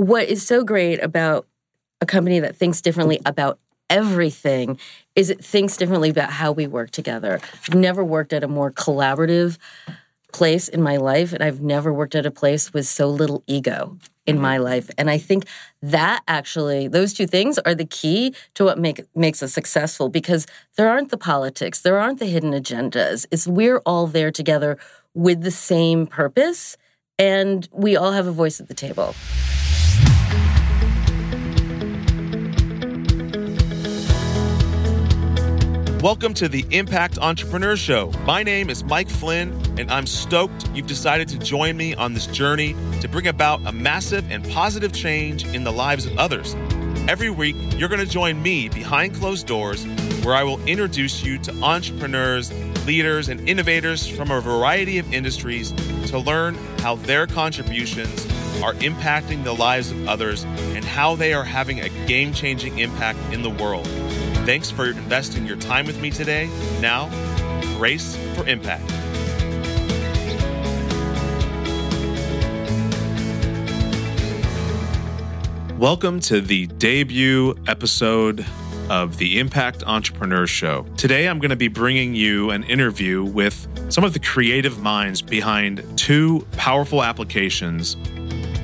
what is so great about a company that thinks differently about everything is it thinks differently about how we work together. I've never worked at a more collaborative place in my life, and I've never worked at a place with so little ego in my life. And I think that actually, those two things are the key to what makes us successful, because there aren't the politics, there aren't the hidden agendas. It's we're all there together with the same purpose, and we all have a voice at the table. Welcome to The Impact Entrepreneur Show. My name is Mike Flynn, and I'm stoked you've decided to join me on this journey to bring about a massive and positive change in the lives of others. Every week, you're going to join me behind closed doors, where I will introduce you to entrepreneurs, leaders, and innovators from a variety of industries to learn how their contributions are impacting the lives of others and how they are having a game-changing impact in the world. Thanks for investing your time with me today. Now, brace for impact. Welcome to the debut episode of The Impact Entrepreneur Show. Today, I'm going to be bringing you an interview with some of the creative minds behind two powerful applications,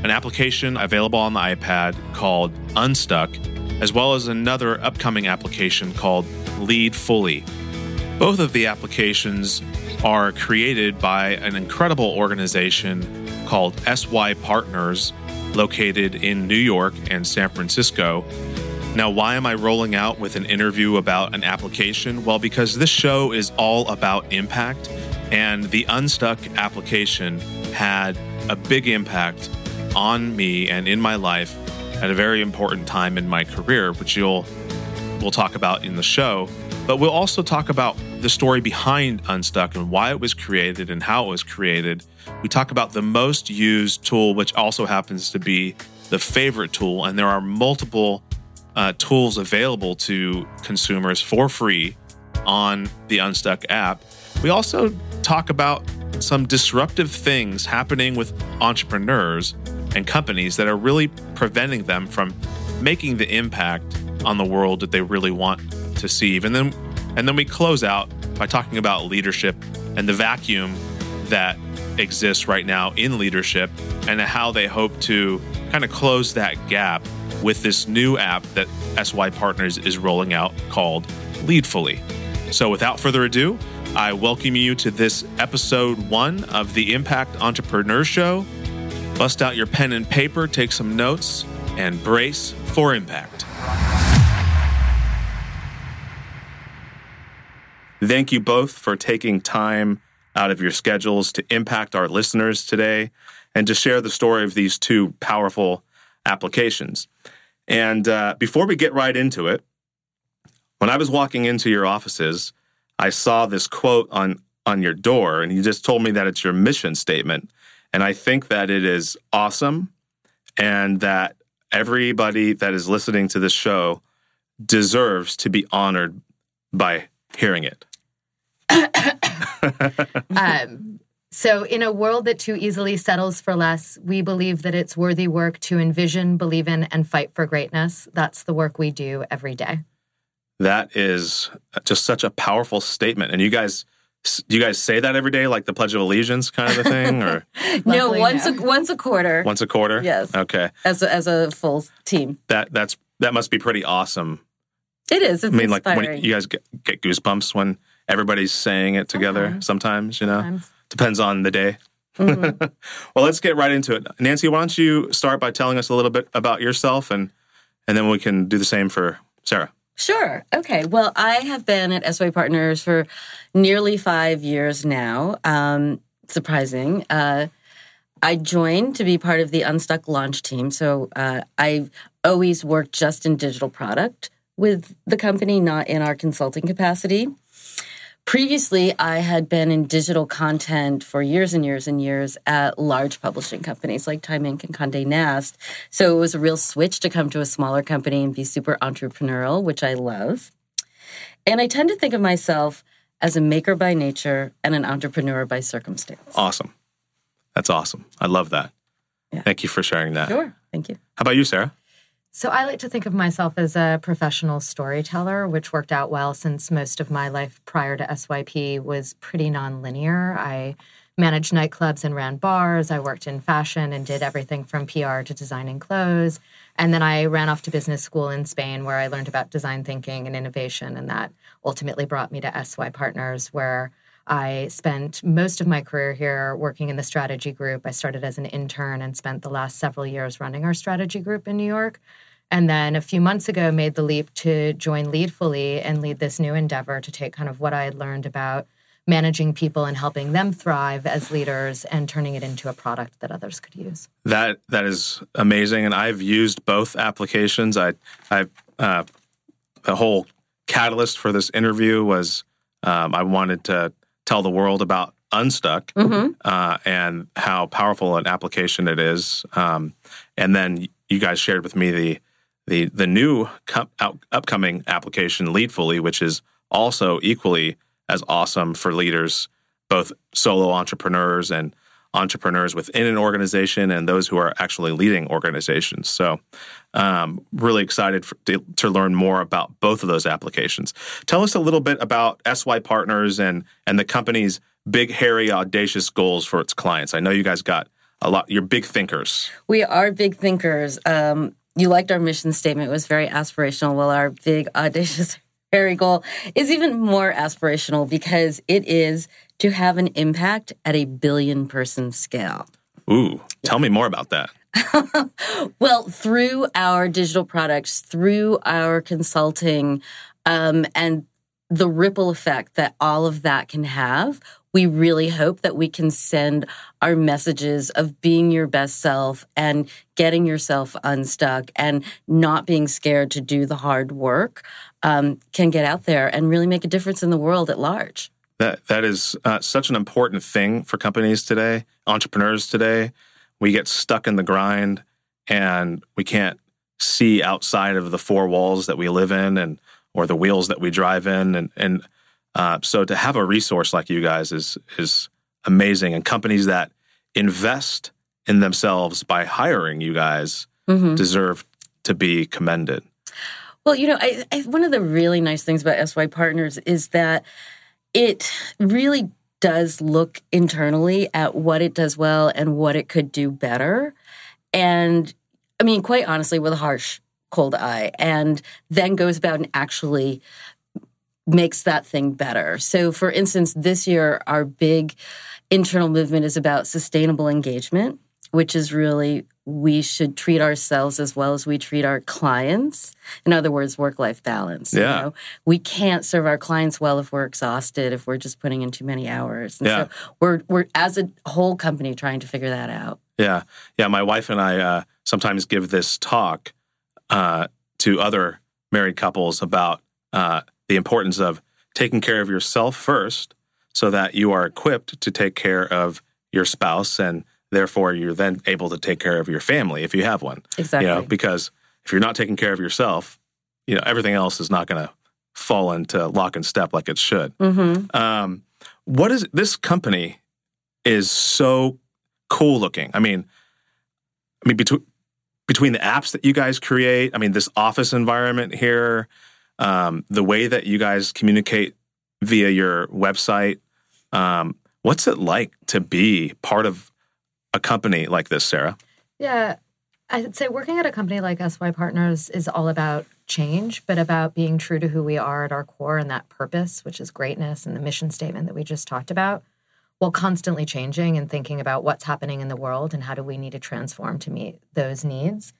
an application available on the iPad called Unstuck, as well as another upcoming application called Leadfully. Both of the applications are created by an incredible organization called SY Partners, located in New York and San Francisco. Now, why am I rolling out with an interview about an application? Well, because this show is all about impact, and the Unstuck application had a big impact on me and in my life at a very important time in my career, which we'll talk about in the show. But we'll also talk about the story behind Unstuck and why it was created and how it was created. We talk about the most used tool, which also happens to be the favorite tool. And there are multiple tools available to consumers for free on the Unstuck app. We also talk about some disruptive things happening with entrepreneurs and companies that are really preventing them from making the impact on the world that they really want to see. And then we close out by talking about leadership and the vacuum that exists right now in leadership and how they hope to kind of close that gap with this new app that SY Partners is rolling out called Leadfully. So without further ado, I welcome you to this episode 1 of the Impact Entrepreneur Show. Bust out your pen and paper, take some notes, and brace for impact. Thank you both for taking time out of your schedules to impact our listeners today and to share the story of these two powerful applications. And before we get right into it, when I was walking into your offices, I saw this quote on your door, and you just told me that it's your mission statement. And I think that it is awesome and that everybody that is listening to this show deserves to be honored by hearing it. So in a world that too easily settles for less, we believe that it's worthy work to envision, believe in, and fight for greatness. That's the work we do every day. That is just such a powerful statement. And you guys... do you guys say that every day, like the Pledge of Allegiance kind of a thing? Or no, once a quarter. Once a quarter? Yes. Okay. As a full team. That must be pretty awesome. It is. It's inspiring. Like when you guys get goosebumps when everybody's saying it together sometimes, you know? Sometimes. Depends on the day. Mm-hmm. Well, let's get right into it. Nancy, why don't you start by telling us a little bit about yourself, and then we can do the same for Sarah. Sure. Okay. Well, I have been at SY Partners for nearly 5 years now. Surprising. I joined to be part of the Unstuck launch team. So I've always worked just in digital product with the company, not in our consulting capacity. Previously, I had been in digital content for years and years and years at large publishing companies like Time Inc. and Condé Nast. So it was a real switch to come to a smaller company and be super entrepreneurial, which I love. And I tend to think of myself as a maker by nature and an entrepreneur by circumstance. Awesome. That's awesome. I love that. Yeah. Thank you for sharing that. Sure. Thank you. How about you, Sarah? So I like to think of myself as a professional storyteller, which worked out well since most of my life prior to SYP was pretty nonlinear. I managed nightclubs and ran bars. I worked in fashion and did everything from PR to designing clothes. And then I ran off to business school in Spain where I learned about design thinking and innovation. And that ultimately brought me to SY Partners, where I spent most of my career here working in the strategy group. I started as an intern and spent the last several years running our strategy group in New York. And then a few months ago, made the leap to join Leadfully and lead this new endeavor to take kind of what I had learned about managing people and helping them thrive as leaders and turning it into a product that others could use. That is amazing. And I've used both applications. I the whole catalyst for this interview was I wanted to tell the world about Unstuck and how powerful an application it is. And then you guys shared with me the new upcoming application, Leadfully, which is also equally as awesome for leaders, both solo entrepreneurs and entrepreneurs within an organization and those who are actually leading organizations. So really excited to learn more about both of those applications. Tell us a little bit about SY Partners and the company's big, hairy, audacious goals for its clients. I know you guys got a lot. You're big thinkers. We are big thinkers. You liked our mission statement. It was very aspirational. Well, our big, audacious goal is even more aspirational because it is to have an impact at a 1 billion person scale. Ooh, tell me more about that. Well, through our digital products, through our consulting, and the ripple effect that all of that can have, we really hope that we can send our messages of being your best self and getting yourself unstuck and not being scared to do the hard work can get out there and really make a difference in the world at large. That is such an important thing for companies today, entrepreneurs today. We get stuck in the grind and we can't see outside of the four walls that we live in and or the wheels that we drive in. And so to have a resource like you guys is amazing. And companies that invest in themselves by hiring you guys deserve to be commended. Well, you know, I one of the really nice things about SY Partners is that it really does look internally at what it does well and what it could do better. And I mean, quite honestly, with a harsh, cold eye, and then goes about and actually makes that thing better. So, for instance, this year, our big internal movement is about sustainable engagement, which is really we should treat ourselves as well as we treat our clients. In other words, work-life balance. Yeah. You know? We can't serve our clients well if we're exhausted, if we're just putting in too many hours. And so we're as a whole company trying to figure that out. Yeah. My wife and I sometimes give this talk to other married couples about the importance of taking care of yourself first so that you are equipped to take care of your spouse and therefore, you're then able to take care of your family if you have one. Exactly. You know, because if you're not taking care of yourself, you know, everything else is not going to fall into lock and step like it should. Mm-hmm. What is this company is so cool looking. I mean between the apps that you guys create, I mean, this office environment here, the way that you guys communicate via your website. What's it like to be part of a company like this, Sarah? Yeah, I'd say working at a company like SY Partners is all about change, but about being true to who we are at our core and that purpose, which is greatness and the mission statement that we just talked about, while constantly changing and thinking about what's happening in the world and how do we need to transform to meet those needs.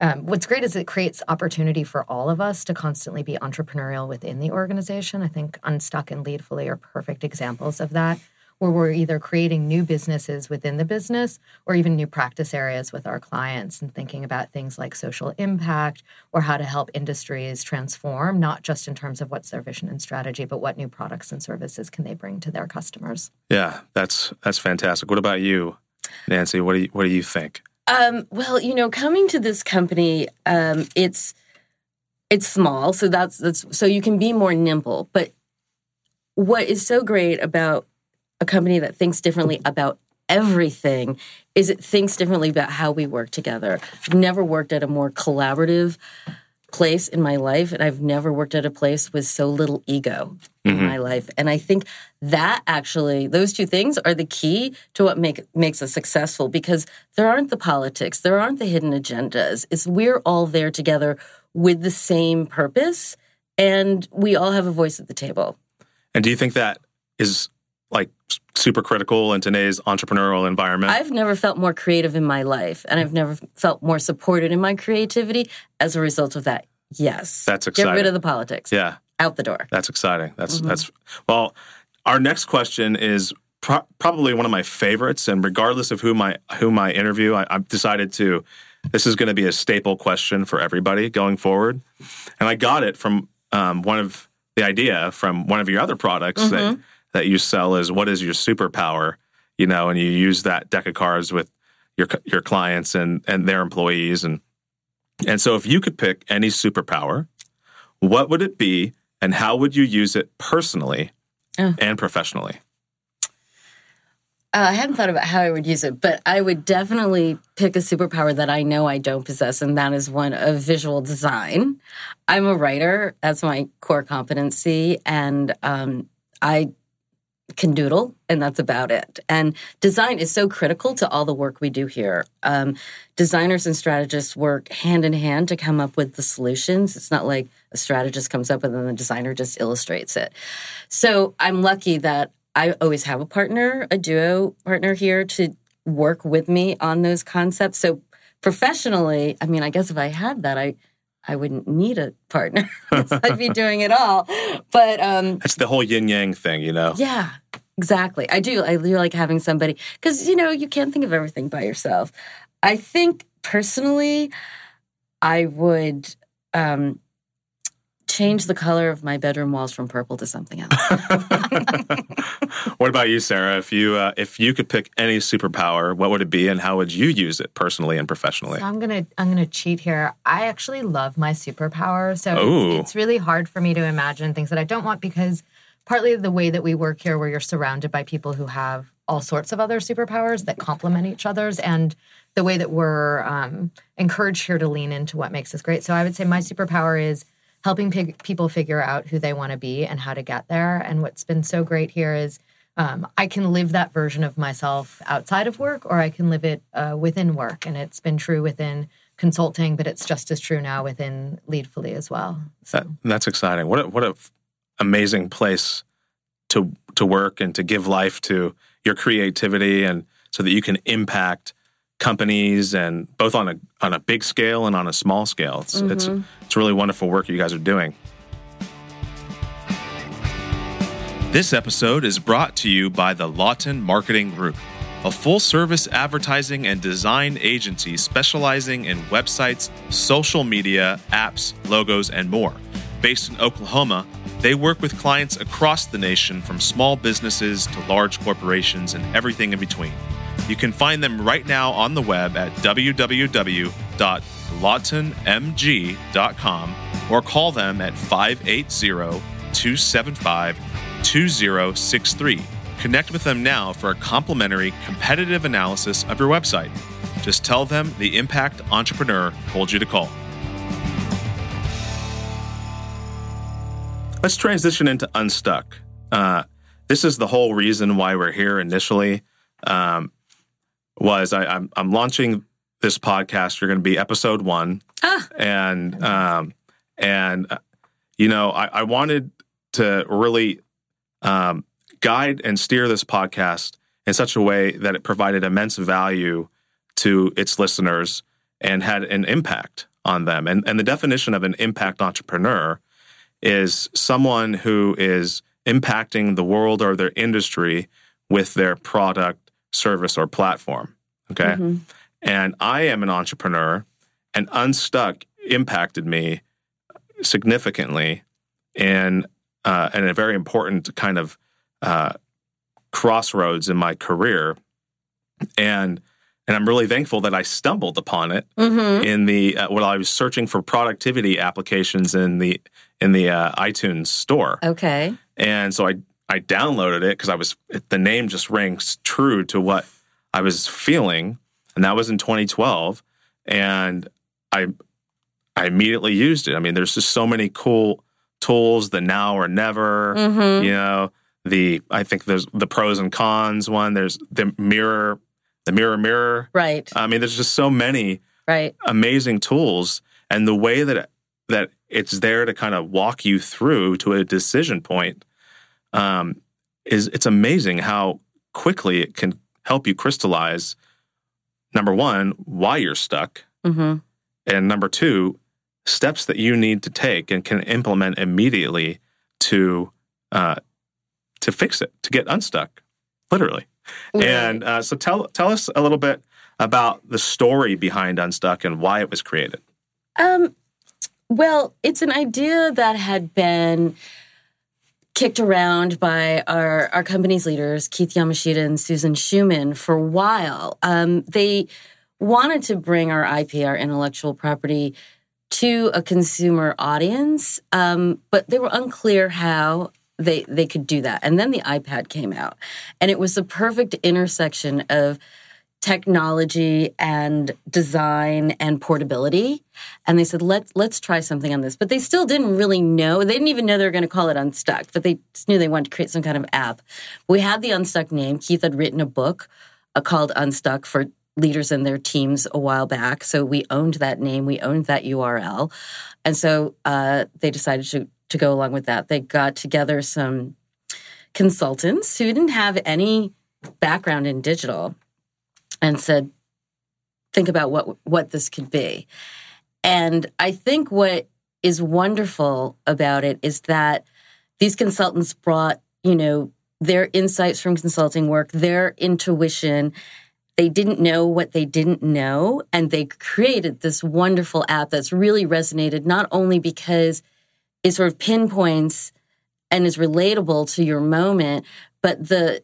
What's great is it creates opportunity for all of us to constantly be entrepreneurial within the organization. I think Unstuck and Leadfully are perfect examples of that, where we're either creating new businesses within the business or even new practice areas with our clients and thinking about things like social impact or how to help industries transform, not just in terms of what's their vision and strategy, but what new products and services can they bring to their customers. Yeah, that's fantastic. What about you, Nancy? What do you think? Well, you know, coming to this company, it's small, so that's so you can be more nimble. But what is so great about a company that thinks differently about everything is it thinks differently about how we work together. I've never worked at a more collaborative place in my life, and I've never worked at a place with so little ego in my life. And I think that actually, those two things are the key to what makes us successful, because there aren't the politics, there aren't the hidden agendas. It's we're all there together with the same purpose, and we all have a voice at the table. And do you think that is like super critical in today's entrepreneurial environment? I've never felt more creative in my life, and I've never felt more supported in my creativity as a result of that. Yes. That's exciting. Get rid of the politics. Yeah. Out the door. That's exciting. That's well, our next question is probably one of my favorites, and regardless of whom I interview, I've decided to, this is going to be a staple question for everybody going forward. And I got it from one of your other products that you sell is, what is your superpower? You know, and you use that deck of cards with your clients and their employees. And so if you could pick any superpower, what would it be and how would you use it personally and professionally? I hadn't thought about how I would use it, but I would definitely pick a superpower that I know I don't possess, and that is one of visual design. I'm a writer. That's my core competency. And I can doodle, and that's about it. And design is so critical to all the work we do here. Designers and strategists work hand in hand to come up with the solutions. It's not like a strategist comes up and then the designer just illustrates it. So I'm lucky that I always have a partner, a duo partner here to work with me on those concepts. So professionally, I mean, I guess if I had that, I wouldn't need a partner. I'd be doing it all. But that's the whole yin-yang thing, you know? Yeah, exactly. I do like having somebody, because, you know, you can't think of everything by yourself. I think personally, I would change the color of my bedroom walls from purple to something else. What about you, Sarah? If you could pick any superpower, what would it be, and how would you use it personally and professionally? So I'm gonna cheat here. I actually love my superpower, so it's really hard for me to imagine things that I don't want, because partly the way that we work here, where you're surrounded by people who have all sorts of other superpowers that complement each other's, and the way that we're encouraged here to lean into what makes us great. So I would say my superpower is helping people figure out who they want to be and how to get there. And what's been so great here is I can live that version of myself outside of work, or I can live it within work. And it's been true within consulting, but it's just as true now within Leadfully as well. So. That's exciting. What a amazing place to work and to give life to your creativity, and so that you can impact companies, and both on a big scale and on a small scale. It's really wonderful work you guys are doing. This episode is brought to you by the Lawton Marketing Group, a full-service advertising and design agency specializing in websites, social media, apps, logos, and more. Based in Oklahoma, they work with clients across the nation, from small businesses to large corporations and everything in between. You can find them right now on the web at www.lawtonmg.com, or call them at 580-275-2063. Connect with them now for a complimentary competitive analysis of your website. Just tell them the Impact Entrepreneur told you to call. Let's transition into Unstuck. This is the whole reason why we're here initially. I'm launching this podcast. You're going to be episode 1. I wanted to really guide and steer this podcast in such a way that it provided immense value to its listeners and had an impact on them. And the definition of an impact entrepreneur is someone who is impacting the world or their industry with their product, service, or platform. Okay. Mm-hmm. And I am an entrepreneur, and Unstuck impacted me significantly in a very important kind of crossroads in my career. And I'm really thankful that I stumbled upon it in the while I was searching for productivity applications in the iTunes store. Okay. And so I downloaded it because the name just rang true to what I was feeling, and that was in 2012, and I immediately used it. I mean, there's just so many cool tools, the now or never, mm-hmm. you know, I think there's the pros and cons one, there's the mirror. Right. I mean, there's just so many amazing tools, and the way that it's there to kind of walk you through to a decision point it's amazing how quickly it can help you crystallize, number one, why you're stuck, mm-hmm. and number two, steps that you need to take and can implement immediately to fix it, to get unstuck, literally. Right. And so tell us a little bit about the story behind Unstuck and why it was created. Well, it's an idea that had been kicked around by our company's leaders, Keith Yamashita and Susan Schumann, for a while. They wanted to bring our IP, our intellectual property, to a consumer audience, but they were unclear how they could do that. And then the iPad came out, and it was the perfect intersection of technology and design and portability. And they said, let's try something on this. But they still didn't really know. They didn't even know they were going to call it Unstuck, but they just knew they wanted to create some kind of app. We had the Unstuck name. Keith had written a book called Unstuck for leaders and their teams a while back. So we owned that name. We owned that URL. And so they decided to go along with that. They got together some consultants who didn't have any background in digital, and said, think about what this could be. And I think what is wonderful about it is that these consultants brought, you know, their insights from consulting work, their intuition. They didn't know what they didn't know, and they created this wonderful app that's really resonated, not only because it sort of pinpoints and is relatable to your moment, but the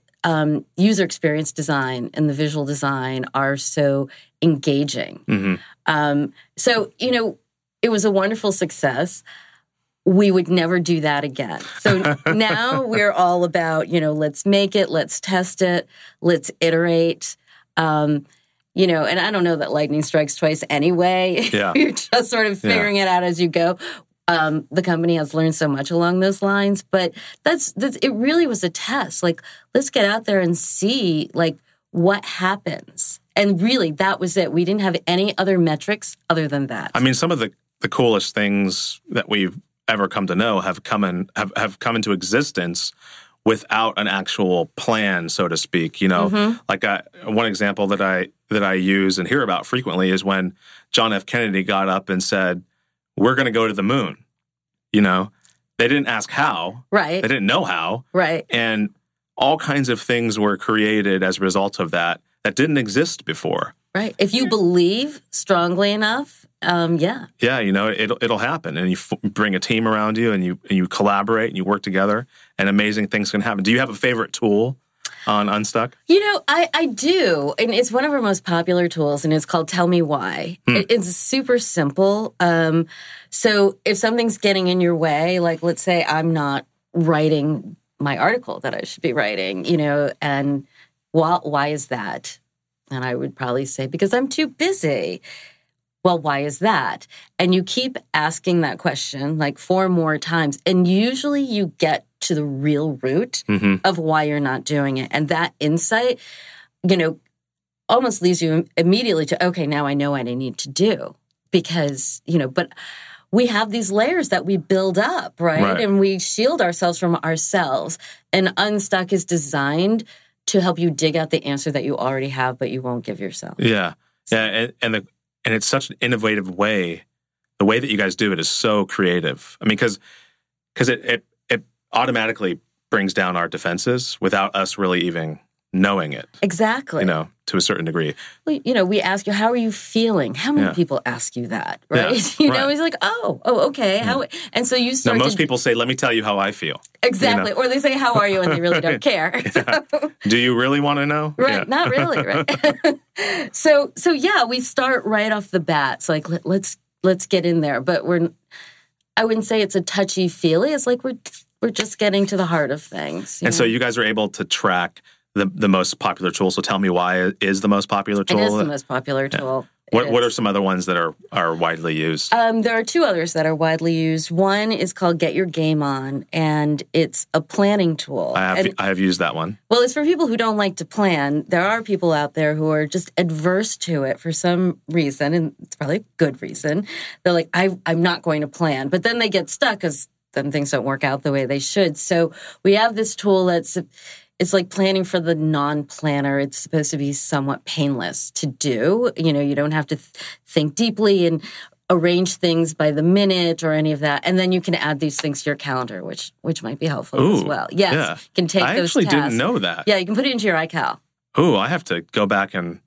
user experience design and the visual design are so engaging. Mm-hmm. So, you know, it was a wonderful success. We would never do that again. So now we're all about, you know, let's make it, let's test it, let's iterate. You know, and I don't know that lightning strikes twice anyway. Yeah. You're just sort of figuring it out as you go. The company has learned so much along those lines, but it really was a test. Like, let's get out there and see, like, what happens. And really, that was it. We didn't have any other metrics other than that. I mean, some of the coolest things that we've ever come to know have come into existence without an actual plan, so to speak. You know, mm-hmm. like one example that I use and hear about frequently is when John F. Kennedy got up and said, "We're going to go to the moon." You know, they didn't ask how. Right. They didn't know how. Right. And all kinds of things were created as a result of that didn't exist before. Right. If you believe strongly enough, yeah, you know, it'll happen. And you bring a team around you, and you collaborate, and you work together, and amazing things can happen. Do you have a favorite tool on Unstuck? You know, I do. And it's one of our most popular tools, and it's called Tell Me Why. It's super simple. So if something's getting in your way, like, let's say I'm not writing my article that I should be writing, you know, and why is that? And I would probably say, because I'm too busy. Well, why is that? And you keep asking that question like 4 more times. And usually you get to the real root mm-hmm. of why you're not doing it. And that insight, you know, almost leads you immediately to, okay, now I know what I need to do. Because, you know, but we have these layers that we build up, right? And we shield ourselves from ourselves. And Unstuck is designed to help you dig out the answer that you already have, but you won't give yourself. Yeah. Yeah. And it's such an innovative way. The way that you guys do it is so creative. I mean, because it automatically brings down our defenses without us really even knowing it. Exactly. You know, to a certain degree. Well, you know, we ask you, how are you feeling? How many people ask you that, right? Yeah, you know, it's like, oh, okay. Mm. How? And so you start. Now, most people say, let me tell you how I feel. Exactly. You know? Or they say, how are you? And they really don't care. Yeah. So, do you really want to know? Right. Yeah. Not really, right? So yeah, we start right off the bat. It's like, let's get in there. But I wouldn't say it's a touchy-feely. It's like we're just getting to the heart of things. And so you guys are able to track the most popular tool. So tell me why it is the most popular tool. It is the most popular tool. Yeah. What are some other ones that are widely used? There are two others that are widely used. One is called Get Your Game On, and it's a planning tool. I have used that one. Well, it's for people who don't like to plan. There are people out there who are just adverse to it for some reason, and it's probably a good reason. They're like, I'm not going to plan. But then they get stuck because then things don't work out the way they should. So we have this tool that's... It's like planning for the non-planner. It's supposed to be somewhat painless to do. You know, you don't have to think deeply and arrange things by the minute or any of that. And then you can add these things to your calendar, which might be helpful as well. Yes, yeah. You can take those tasks. I actually didn't know that. Yeah, you can put it into your iCal. Ooh, I have to go back and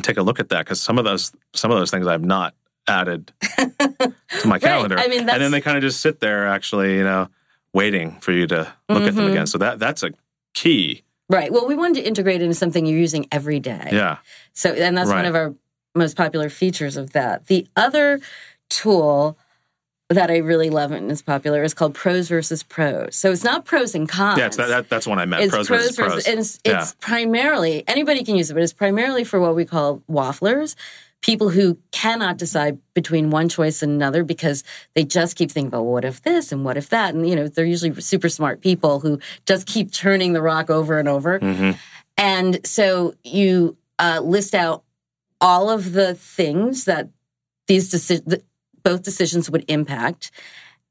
take a look at that because some of those things I have not added to my calendar. Right. I mean, and then they kind of just sit there actually, you know, waiting for you to look at them again. So that's a key. Right. Well, we wanted to integrate into something you're using every day. Yeah. So, and that's one of our most popular features of that. The other tool that I really love and is popular is called Pros versus Pros. So it's not pros and cons. Yeah, that's one I meant. It's pros versus pros. And it's primarily, anybody can use it, but it's primarily for what we call wafflers. People who cannot decide between one choice and another because they just keep thinking about, well, what if this and what if that? And, you know, they're usually super smart people who just keep turning the rock over and over. Mm-hmm. And so you list out all of the things that both decisions would impact.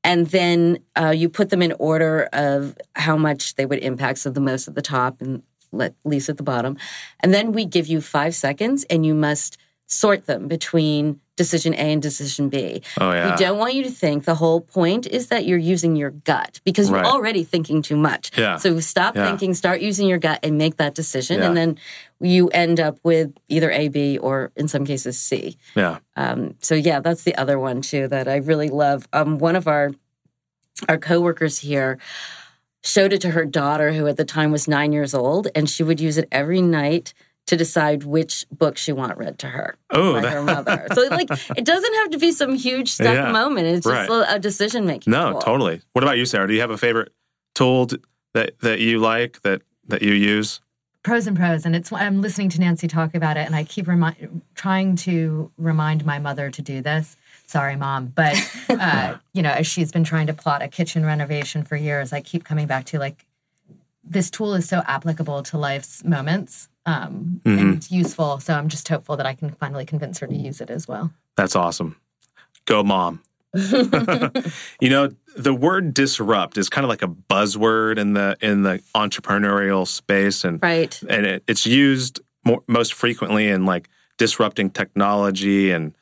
And then you put them in order of how much they would impact. So the most at the top and least at the bottom. And then we give you 5 seconds and you must sort them between decision A and decision B. Oh, yeah. We don't want you to think. The whole point is that you're using your gut because you're already thinking too much. Yeah. So stop thinking, start using your gut and make that decision. Yeah. And then you end up with either A, B, or in some cases C. Yeah. So that's the other one too that I really love. One of our coworkers here showed it to her daughter who at the time was 9 years old and she would use it every night to decide which book she want read to her by her mother. So, like, it doesn't have to be some huge stuck moment. It's just a decision-making tool. No, totally. What about you, Sarah? Do you have a favorite tool that you like, that you use? Pros and Pros. And it's I'm listening to Nancy talk about it, and I keep trying to remind my mother to do this. Sorry, Mom. But, you know, as she's been trying to plot a kitchen renovation for years, I keep coming back to, like, this tool is so applicable to life's moments. And it's useful. So I'm just hopeful that I can finally convince her to use it as well. That's awesome. Go, Mom. You know, the word disrupt is kind of like a buzzword in the entrepreneurial space. And, and it's used most frequently in like disrupting technology and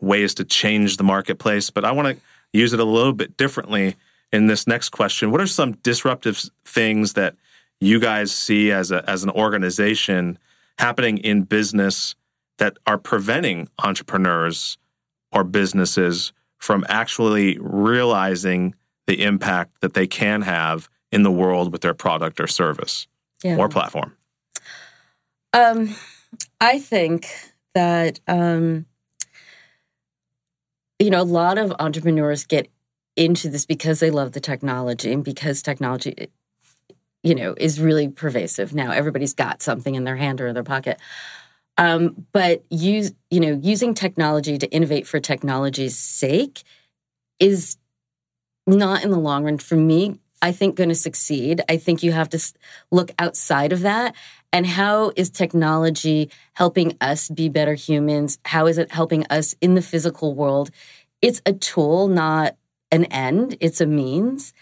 ways to change the marketplace. But I want to use it a little bit differently in this next question. What are some disruptive things that you guys see as an organization happening in business that are preventing entrepreneurs or businesses from actually realizing the impact that they can have in the world with their product or service or platform? I think that, you know, a lot of entrepreneurs get into this because they love the technology and because technology, you know, is really pervasive now. Everybody's got something in their hand or in their pocket. But using technology to innovate for technology's sake is not in the long run, for me, I think, going to succeed. I think you have to look outside of that. And how is technology helping us be better humans? How is it helping us in the physical world? It's a tool, not an end. It's a means.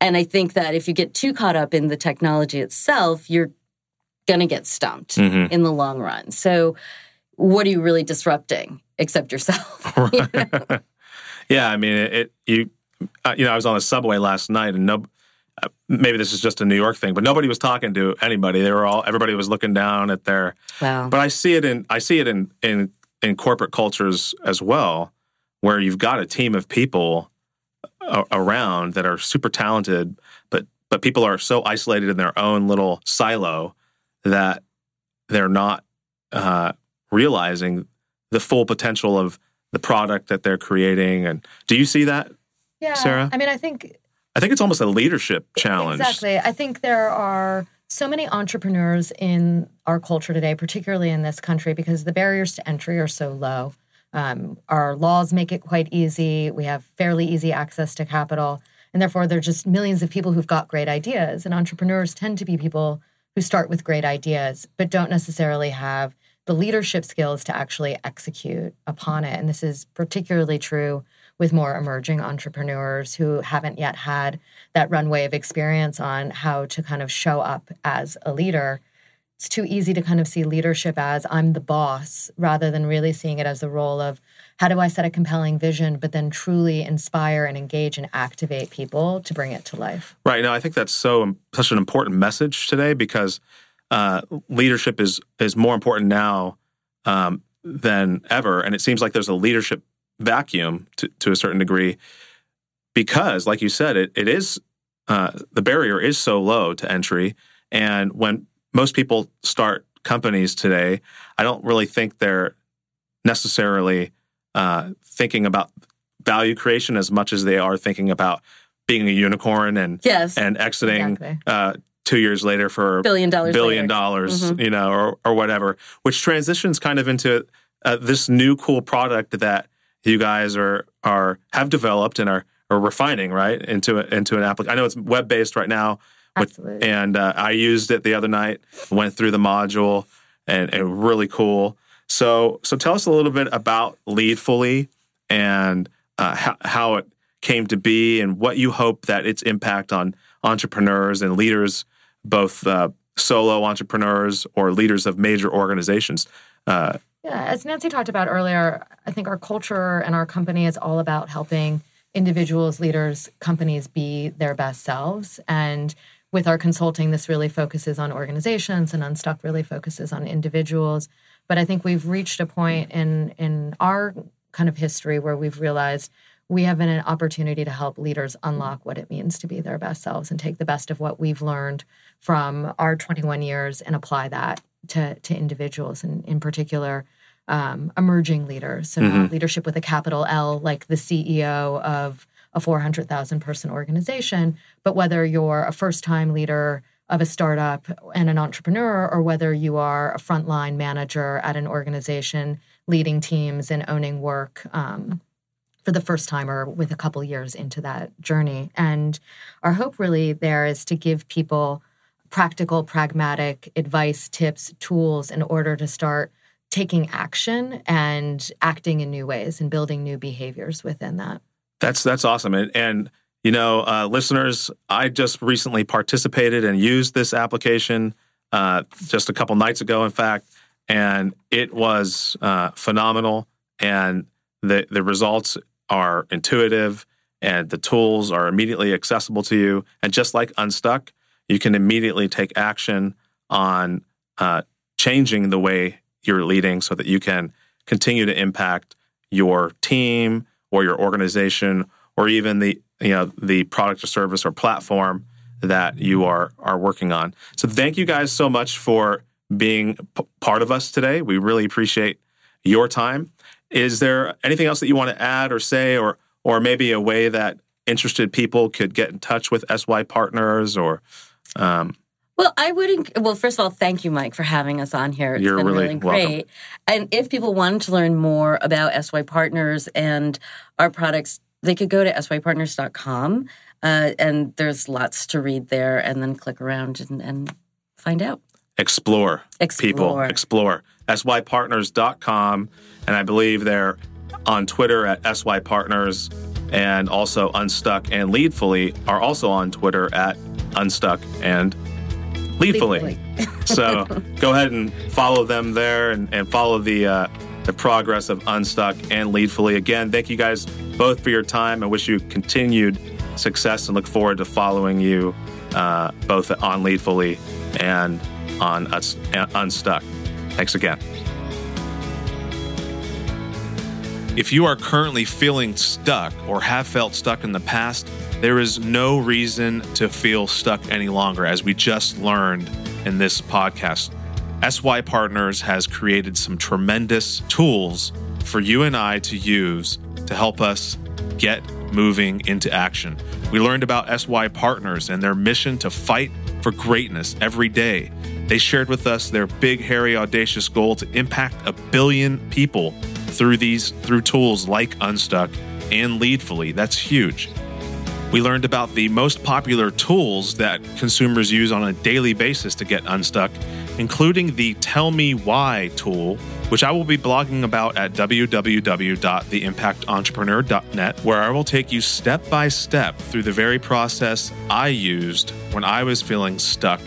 And I think that if you get too caught up in the technology itself, you're going to get stumped in the long run. So what are you really disrupting except yourself? You know? Yeah, I mean, I was on the subway last night and maybe this is just a New York thing, but nobody was talking to anybody. Everybody was looking down at their But I see it in corporate cultures as well, where you've got a team of people around that are super talented, but people are so isolated in their own little silo that they're not realizing the full potential of the product that they're creating. And do you see that, Sarah? I mean, I think it's almost a leadership challenge. Exactly. I think there are so many entrepreneurs in our culture today, particularly in this country, because the barriers to entry are so low. Our laws make it quite easy. We have fairly easy access to capital. And therefore, there are just millions of people who've got great ideas. And entrepreneurs tend to be people who start with great ideas, but don't necessarily have the leadership skills to actually execute upon it. And this is particularly true with more emerging entrepreneurs who haven't yet had that runway of experience on how to kind of show up as a leader. It's too easy to kind of see leadership as I'm the boss rather than really seeing it as the role of how do I set a compelling vision, but then truly inspire and engage and activate people to bring it to life. Right. No, I think that's such an important message today because leadership is more important now than ever. And it seems like there's a leadership vacuum to a certain degree because, like you said, it is the barrier is so low to entry. And when most people start companies today, I don't really think they're necessarily thinking about value creation as much as they are thinking about being a unicorn and exiting exactly. 2 years later for $1 billion, mm-hmm. you know, or whatever, which transitions kind of into this new cool product that you guys have developed and are refining, right, into an application. I know it's web-based right now. Absolutely. And I used it the other night, went through the module, and really cool. So tell us a little bit about Leadfully and how it came to be and what you hope that its impact on entrepreneurs and leaders, both solo entrepreneurs or leaders of major organizations. Yeah, as Nancy talked about earlier, I think our culture and our company is all about helping individuals, leaders, companies be their best selves. And with our consulting, this really focuses on organizations, and Unstuck really focuses on individuals. But I think we've reached a point in our kind of history where we've realized we have an opportunity to help leaders unlock what it means to be their best selves and take the best of what we've learned from our 21 years and apply that to individuals, and in particular, emerging leaders. So mm-hmm. leadership with a capital L, like the CEO of a 400,000-person organization. But whether you're a first-time leader of a startup and an entrepreneur, or whether you are a frontline manager at an organization leading teams and owning work for the first time or with a couple years into that journey. And our hope really there is to give people practical, pragmatic advice, tips, tools in order to start taking action and acting in new ways and building new behaviors within that. That's awesome. And you know, listeners, I just recently participated and used this application just a couple nights ago, in fact, and it was phenomenal. And the results are intuitive, and the tools are immediately accessible to you. And just like Unstuck, you can immediately take action on changing the way you're leading so that you can continue to impact your team or your organization or even the product or service or platform that you are working on. So thank you guys so much for being part of us today. We really appreciate your time. Is there anything else that you want to add or say, or maybe a way that interested people could get in touch with SY Partners or... Well, first of all, thank you, Mike, for having us on here. It's been really great. Welcome. And if people wanted to learn more about SY Partners and our products, they could go to sypartners.com, and there's lots to read there, and then click around and find out. Explore, people. Explore. sypartners.com, and I believe they're on Twitter at SY Partners, and also Unstuck and Leadfully are also on Twitter at Unstuck and Leadfully. So go ahead and follow them there and follow the progress of Unstuck and Leadfully. Again, thank you guys both for your time. I wish you continued success and look forward to following you both on Leadfully and on Unstuck. Thanks again. If you are currently feeling stuck or have felt stuck in the past, there is no reason to feel stuck any longer, as we just learned in this podcast. SY Partners has created some tremendous tools for you and I to use to help us get moving into action. We learned about SY Partners and their mission to fight for greatness every day. They shared with us their big, hairy, audacious goal to impact 1 billion people through tools like Unstuck and Leadfully. That's huge. We learned about the most popular tools that consumers use on a daily basis to get unstuck, including the Tell Me Why tool, which I will be blogging about at www.theimpactentrepreneur.net, where I will take you step by step through the very process I used when I was feeling stuck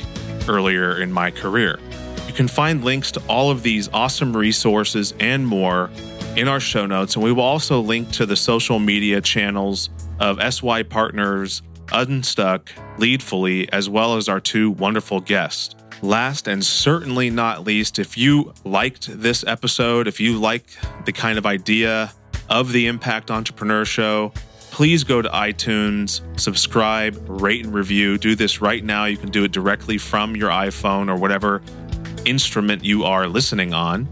earlier in my career. You can find links to all of these awesome resources and more in our show notes, and we will also link to the social media channels of SY Partners, Unstuck, Leadfully, as well as our two wonderful guests. Last and certainly not least, if you liked this episode, if you like the kind of idea of the Impact Entrepreneur Show, please go to iTunes, subscribe, rate and review. Do this right now. You can do it directly from your iPhone or whatever instrument you are listening on,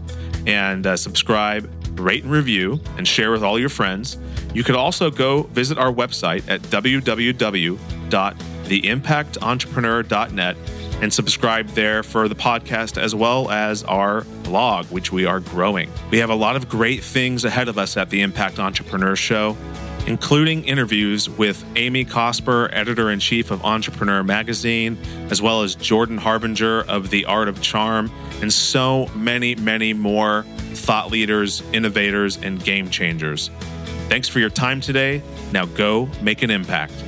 and subscribe, rate and review, and share with all your friends. You could also go visit our website at www.theimpactentrepreneur.net and subscribe there for the podcast as well as our blog, which we are growing. We have a lot of great things ahead of us at The Impact Entrepreneur Show, including interviews with Amy Cosper, editor-in-chief of Entrepreneur Magazine, as well as Jordan Harbinger of The Art of Charm, and so many, many more thought leaders, innovators, and game changers. Thanks for your time today. Now go make an impact.